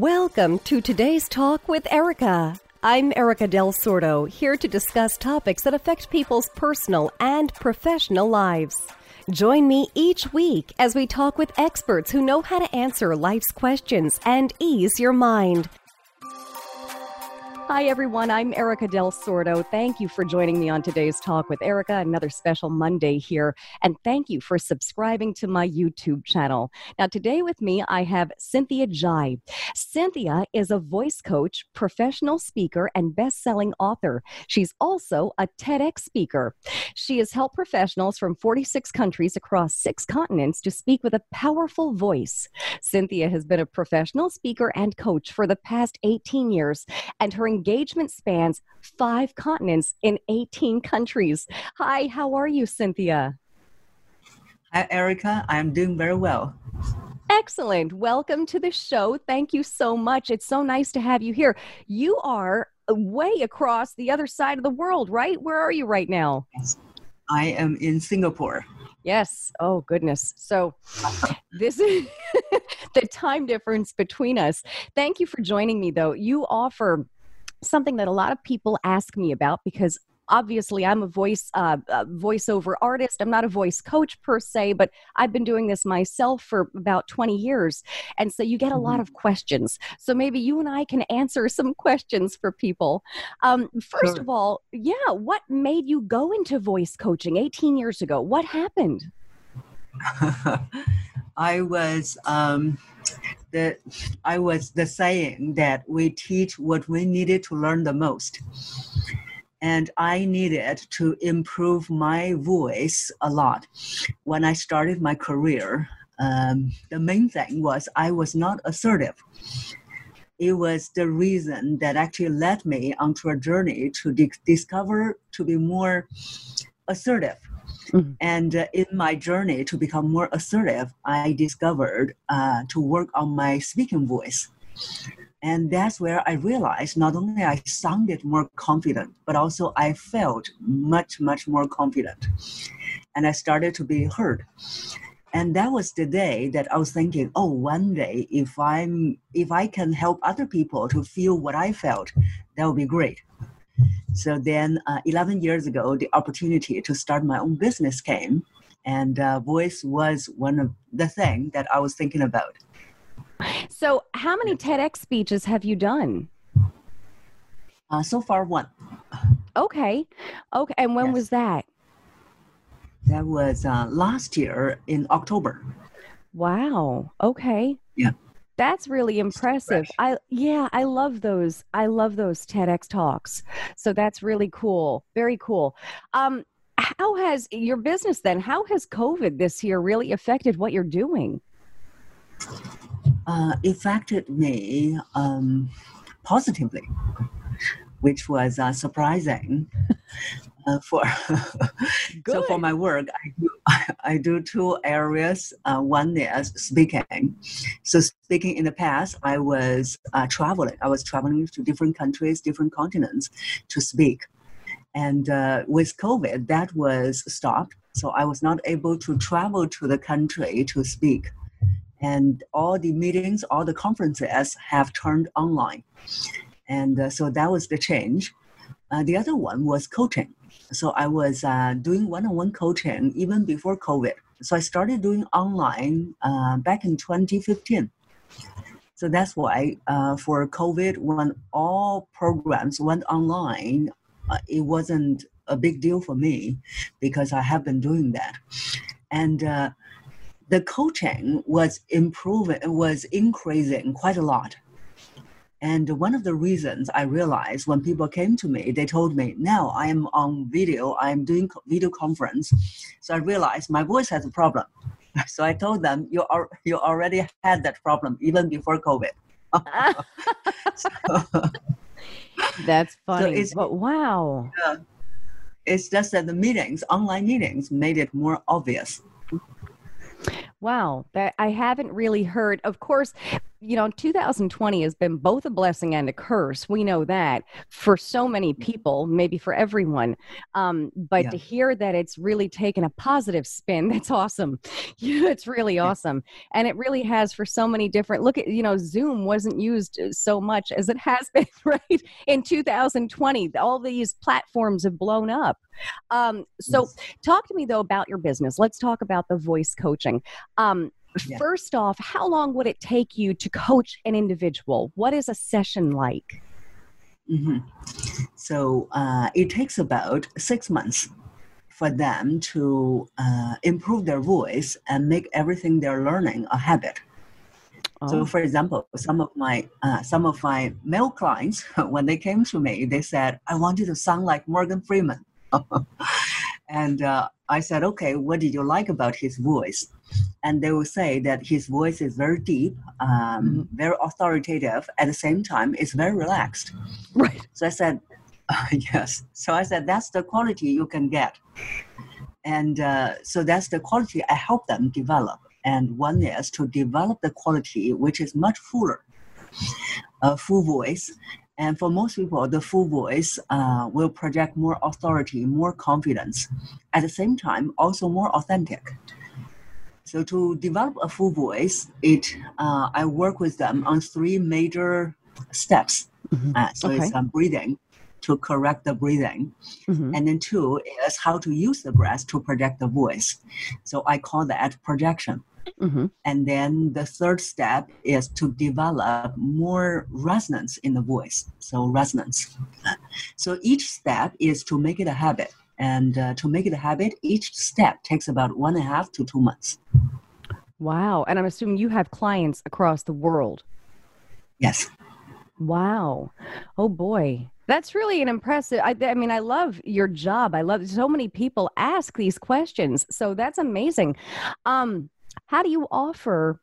Welcome to today's talk with Erika. I'm Erika Del Sordo, here to discuss topics that affect people's personal and professional lives. Join me each week as we talk with experts who know how to answer life's questions and ease your mind. Hi, everyone. I'm Erika Del Sordo. Thank you for joining me on today's Talk with Erika, another special Monday here. And thank you for subscribing to my YouTube channel. Now, today with me, I have Cynthia Zhai. Cynthia is a voice coach, professional speaker, and best-selling author. She's also a TEDx speaker. She has helped professionals from 46 countries across 6 continents to speak with a powerful voice. Cynthia has been a professional speaker and coach for the past 18 years, and her engagement spans 5 continents in 18 countries. Hi, how are you, Cynthia? Hi, Erika. I'm doing very well. Excellent. Welcome to the show. Thank you so much. It's so nice to have you here. You are way across the other side of the world, right? Where are you right now? I am in Singapore. Yes. Oh, goodness. So this is the time difference between us. Thank you for joining me, though. You offer something that a lot of people ask me about, because obviously I'm a voiceover artist. I'm not a voice coach per se, but I've been doing this myself for about 20 years. And so you get a lot of questions. So maybe you and I can answer some questions for people. First of all, what made you go into voice coaching 18 years ago? What happened? I was the saying that we teach what we needed to learn the most. And I needed to improve my voice a lot. When I started my career, the main thing was I was not assertive. It was the reason that actually led me onto a journey to discover to be more assertive. Mm-hmm. And in my journey to become more assertive, I discovered to work on my speaking voice. And that's where I realized not only I sounded more confident, but also I felt much, much more confident. And I started to be heard. And that was the day that I was thinking, oh, one day if I can help other people to feel what I felt, that would be great. So then 11 years ago, the opportunity to start my own business came, and voice was one of the things that I was thinking about. So how many TEDx speeches have you done? So far, one. Okay. And when was that? That was last year in October. Wow. Okay. Yeah. That's really impressive. I love those. I love those TEDx talks. So that's really cool. Very cool. How has your business then, how has COVID this year really affected what you're doing? Affected me positively, which was surprising. So for my work, I do 2 areas. One is speaking. So speaking in the past, I was traveling. I was traveling to different countries, different continents to speak. And with COVID, that was stopped. So I was not able to travel to the country to speak. And all the meetings, all the conferences have turned online. And so that was the change. The other one was coaching. So I was doing one-on-one coaching even before COVID. So I started doing online back in 2015. So that's why for COVID, when all programs went online, it wasn't a big deal for me because I have been doing that. And the coaching was improving, was increasing quite a lot. And one of the reasons I realized when people came to me, they told me, now I am on video, I'm doing video conference. So I realized my voice has a problem. So I told them, you already had that problem even before COVID. That's funny. So wow. It's just that the meetings, online meetings, made it more obvious. Wow. That I haven't really heard. Of course, You know, 2020 has been both a blessing and a curse. We know that for so many people, maybe for everyone. But to hear that it's really taken a positive spin, that's awesome. It's really awesome. And it really has for so many different, look at, you know, Zoom wasn't used so much as it has been, right? In 2020, all these platforms have blown up. So talk to me though about your business. Let's talk about the voice coaching. First off, how long would it take you to coach an individual? What is a session like? So it takes about 6 months for them to improve their voice and make everything they're learning a habit. So, for example, some of my male clients, when they came to me, they said, "I want you to sound like Morgan Freeman." And I said, "Okay, what did you like about his voice?" And they will say that his voice is very deep, very authoritative. At the same time, it's very relaxed. Right. So I said, yes. So I said, that's the quality you can get. And so that's the quality I help them develop. And one is to develop the quality, which is much fuller, a full voice. And for most people, the full voice will project more authority, more confidence. At the same time, also more authentic. So to develop a full voice, I work with them on 3 major steps. It's breathing, to correct the breathing. And then 2 is how to use the breath to project the voice. So I call that projection. And then the 3rd step is to develop more resonance in the voice. So resonance. So each step is to make it a habit. And to make it a habit, each step takes about 1.5 to 2 months. Wow. And I'm assuming you have clients across the world. Yes. Wow. Oh, boy. That's really an impressive. I mean, I love your job. I love so many people ask these questions. So that's amazing. How do you offer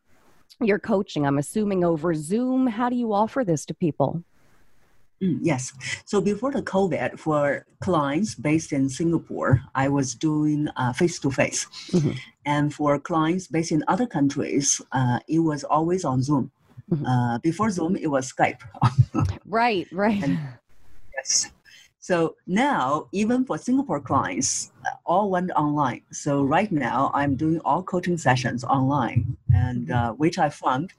your coaching? I'm assuming over Zoom. How do you offer this to people? Yes. So before the COVID, for clients based in Singapore, I was doing face-to-face. And for clients based in other countries, it was always on Zoom. Before Zoom, it was Skype. Right, right. And, yes. So now, even for Singapore clients, all went online. So right now, I'm doing all coaching sessions online, and which I found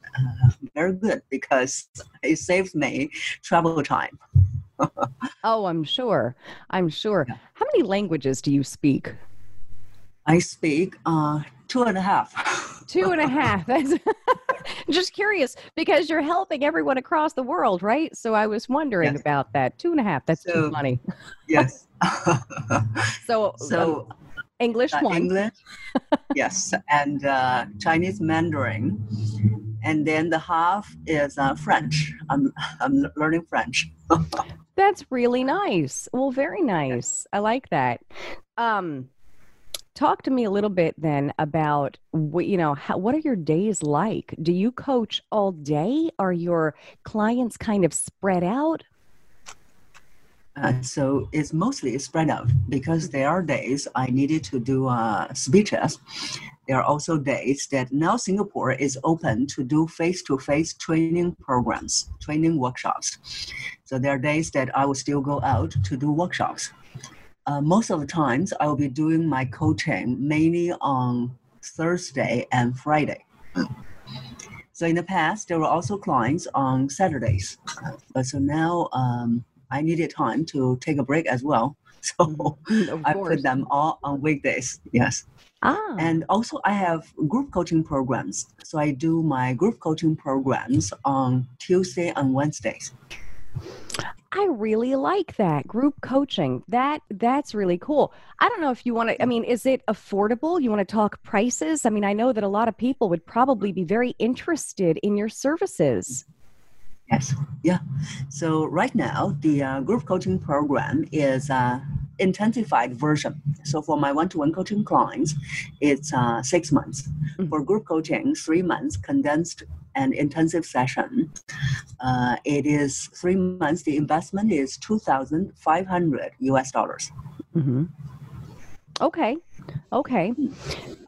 very good because it saves me travel time. Oh, I'm sure. I'm sure. Yeah. How many languages do you speak? I speak 2.5. 2.5. That's just curious because you're helping everyone across the world, right? So I was wondering about that. 2.5. That's so, too funny. Yes. So English one. English. Yes. And Chinese Mandarin. And then the half is French. I'm learning French. That's really nice. Well, very nice. I like that. Talk to me a little bit then about what are your days like? Do you coach all day? Are your clients kind of spread out? So it's mostly spread out because there are days I needed to do speeches. There are also days that now Singapore is open to do face-to-face training programs, training workshops. So there are days that I will still go out to do workshops. Most of the times, I will be doing my coaching mainly on Thursday and Friday. So in the past, there were also clients on Saturdays. So now I needed time to take a break as well. So I put them all on weekdays. Yes. Ah. And also I have group coaching programs. So I do my group coaching programs on Tuesday and Wednesdays. I really like that group coaching. That's really cool. I don't know if you want to, I mean, is it affordable? You want to talk prices? I mean, I know that a lot of people would probably be very interested in your services. Yes. Yeah. So right now, the group coaching program is intensified version. So for my one-to-one coaching clients, it's 6 months. For group coaching, 3 months condensed and intensive session. It is 3 months. The investment is $2,500 US dollars. Okay. Okay.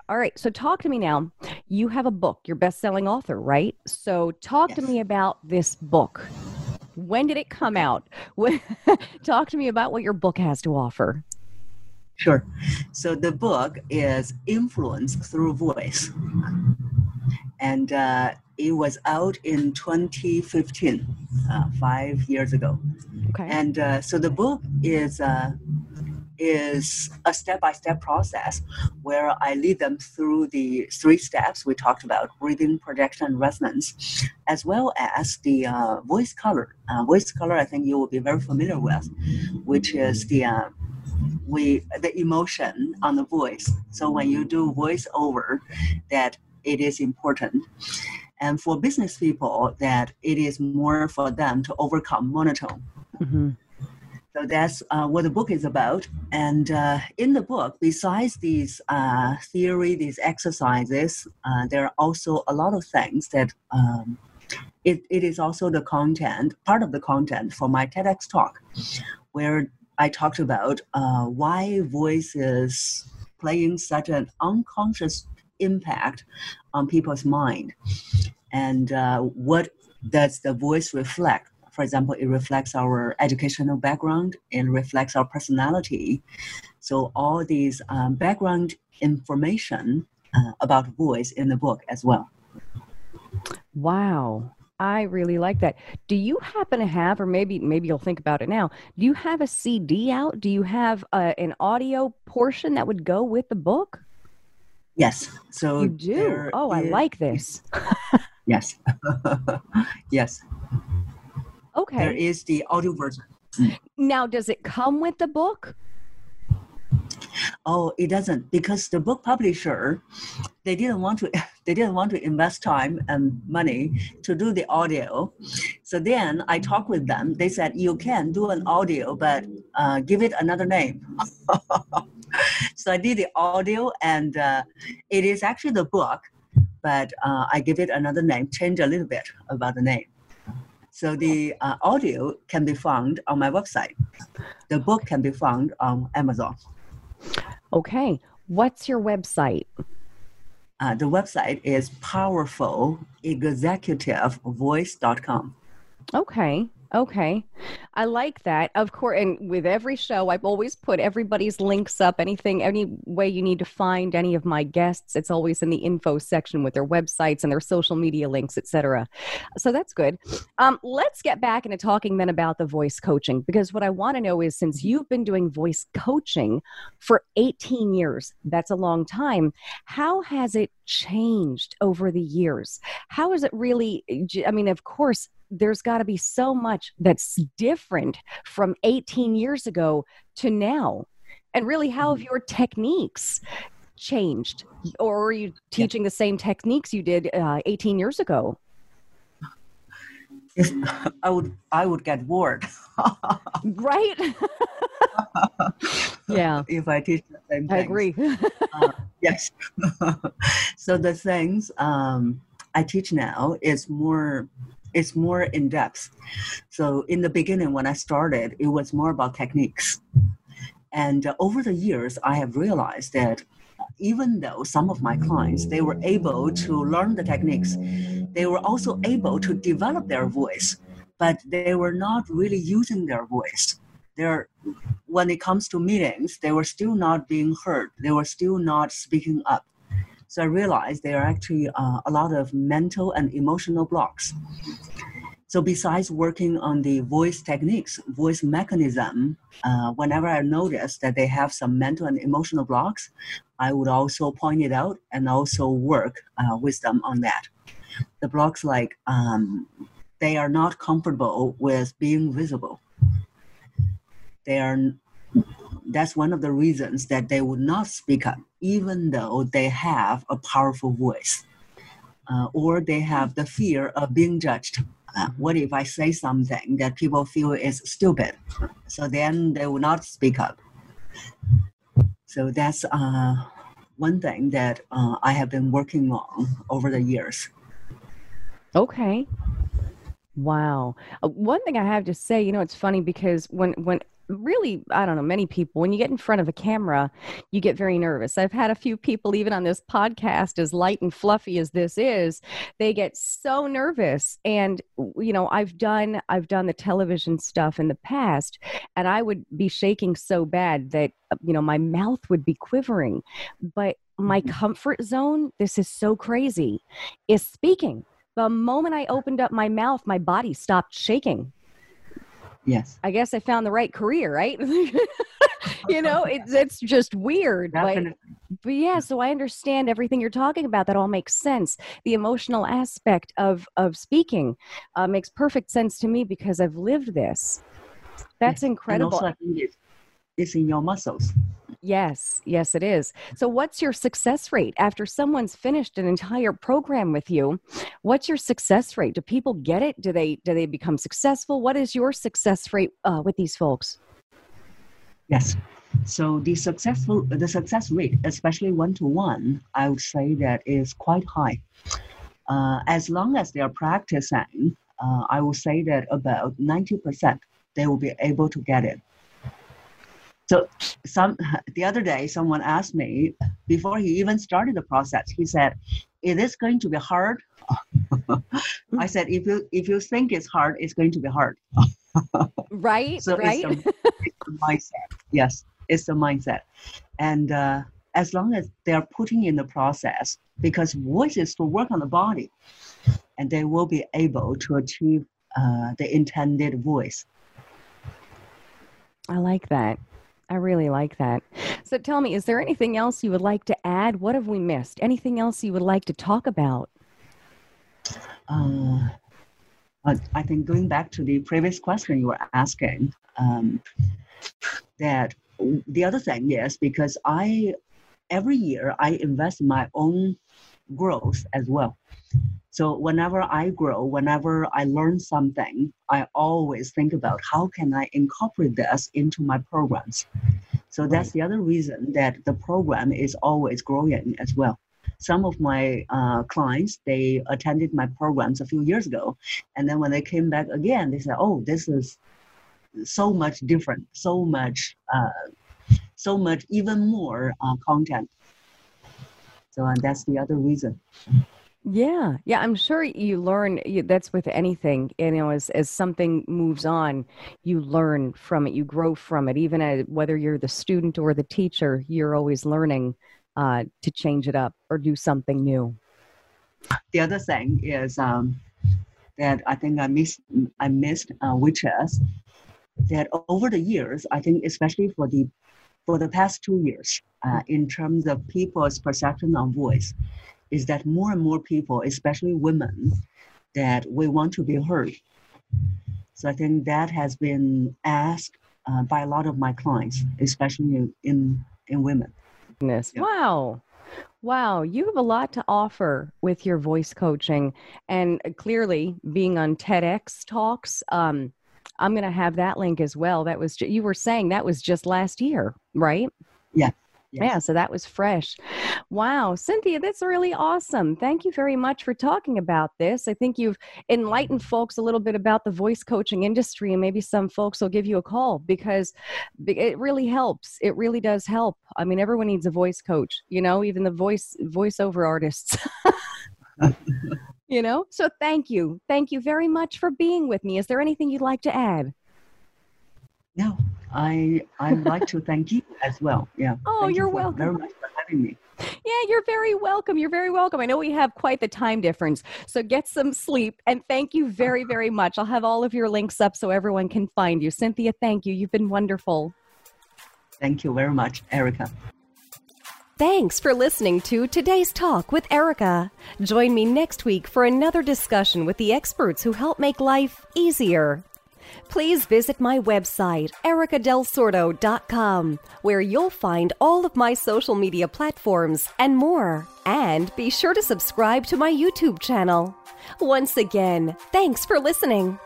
All right. So talk to me now. You have a book. You're a best-selling author, right? So talk to me about this book. When did it come out? Talk to me about what your book has to offer. Sure. So the book is Influence Through Voice. And it was out in 2015, 5 years ago. Okay. And so the book is a step-by-step process where I lead them through the three steps we talked about: breathing, projection, and resonance, as well as the voice color. Voice color, I think you will be very familiar with, which is the emotion on the voice. So when you do voiceover, that it is important. And for business people, that it is more for them to overcome monotone. Mm-hmm. So that's what the book is about. And in the book, besides these theory, these exercises, there are also a lot of things that it is also the content, part of the content for my TEDx talk, where I talked about why voice is playing such an unconscious impact on people's mind, and what does the voice reflect. For example, it reflects our educational background, it reflects our personality. So all these background information about voice in the book as well. Wow. I really like that. Do you happen to have, or maybe you'll think about it now, do you have a CD out? Do you have an audio portion that would go with the book? Yes. So you do? Oh, I like this. Yes. Yes. Okay. There is the audio version. Now, does it come with the book? Oh, it doesn't, because the book publisher, they didn't want to invest time and money to do the audio. So then I talked with them. They said, you can do an audio, but give it another name. So I did the audio, and it is actually the book, but I give it another name, change a little bit about the name. So the audio can be found on my website. The book can be found on Amazon. Okay. What's your website? The website is PowerfulExecutiveVoice.com. Okay. Okay. I like that. Of course, and with every show, I've always put everybody's links up, any way you need to find any of my guests. It's always in the info section with their websites and their social media links, etc. So that's good. Let's get back into talking then about the voice coaching, because what I want to know is, since you've been doing voice coaching for 18 years, that's a long time, how has it changed over the years? How is it really, I mean, of course, there's got to be so much that's different from 18 years ago to now. And really, how have your techniques changed? Or are you teaching the same techniques you did 18 years ago? I would get bored. Right? Yeah. If I teach the same things. I agree. Yes. So the things I teach now is more... It's more in depth. So in the beginning, when I started, it was more about techniques. And over the years, I have realized that even though some of my clients, they were able to learn the techniques, they were also able to develop their voice, but they were not really using their voice. When it comes to meetings, they were still not being heard. They were still not speaking up. So I realized there are actually a lot of mental and emotional blocks. So besides working on the voice techniques, voice mechanism, whenever I notice that they have some mental and emotional blocks, I would also point it out and also work with them on that. The blocks like they are not comfortable with being visible. That's one of the reasons that they would not speak up, even though they have a powerful voice, or they have the fear of being judged. What if I say something that people feel is stupid? So then they will not speak up. So that's one thing that I have been working on over the years. Okay. Wow. One thing I have to say, it's funny because when really, I don't know, many people, when you get in front of a camera, you get very nervous. I've had a few people, even on this podcast, as light and fluffy as this is, they get so nervous. And, you know, I've done the television stuff in the past, and I would be shaking so bad that, you know, my mouth would be quivering, but my comfort zone, this is so crazy, is speaking. The moment I opened up my mouth, my body stopped shaking. Yes. I guess I found the right career, right? You know, it's just weird. But yeah, so I understand everything you're talking about. That all makes sense. The emotional aspect of speaking makes perfect sense to me because I've lived this. That's incredible. And also, I think it's in your muscles. Yes. Yes, it is. So what's your success rate after someone's finished an entire program with you? What's your success rate? Do people get it? Do they become successful? What is your success rate with these folks? Yes. So the success rate, especially one-to-one, I would say that is quite high. As long as they are practicing, I will say that about 90% they will be able to get it. So the other day, someone asked me, before he even started the process, he said, "Is this going to be hard?" I said, if you think it's hard, it's going to be hard. Right, so right. It's the mindset. Yes, it's the mindset. And as long as they're putting in the process, because voice is to work on the body, and they will be able to achieve the intended voice. I like that. I really like that. So tell me, is there anything else you would like to add? What have we missed? Anything else you would like to talk about? I think going back to the previous question you were asking, that the other thing is because every year I invest in my own growth as well. So whenever I grow, whenever I learn something, I always think about how can I incorporate this into my programs. So that's the other reason that the program is always growing as well. Some of my clients, they attended my programs a few years ago. And then when they came back again, they said, "Oh, this is so much different, so much even more content." So and that's the other reason. Yeah. Yeah. I'm sure you learn. That's with anything, you know, as something moves on, you learn from it, you grow from it, even whether you're the student or the teacher, you're always learning to change it up or do something new. The other thing is that I think I missed which is that over the years, I think especially for the past 2 years, in terms of people's perception on voice, is that more and more people, especially women, that we want to be heard. So I think that has been asked by a lot of my clients, especially in women. Goodness. Yeah. Wow. Wow. You have a lot to offer with your voice coaching, and clearly being on TEDx talks, I'm going to have that link as well. That was, you were saying that was just last year, right? Yeah. Yes. Yeah, so that was fresh. Wow. Cynthia, that's really awesome. Thank you very much for talking about this. I think you've enlightened folks a little bit about the voice coaching industry, and maybe some folks will give you a call because it really helps. It really does help. I mean, everyone needs a voice coach, you know, even the voiceover artists. You know, so thank you. Thank you very much for being with me. Is there anything you'd like to add? No. I'd like to thank you as well. Yeah. Oh, you're welcome. Very much for having me. Yeah, you're very welcome. You're very welcome. I know we have quite the time difference, so get some sleep. And thank you very, very much. I'll have all of your links up so everyone can find you. Cynthia, thank you. You've been wonderful. Thank you very much, Erika. Thanks for listening to today's talk with Erika. Join me next week for another discussion with the experts who help make life easier. Please visit my website, erikadelsordo.com, where you'll find all of my social media platforms and more. And be sure to subscribe to my YouTube channel. Once again, thanks for listening.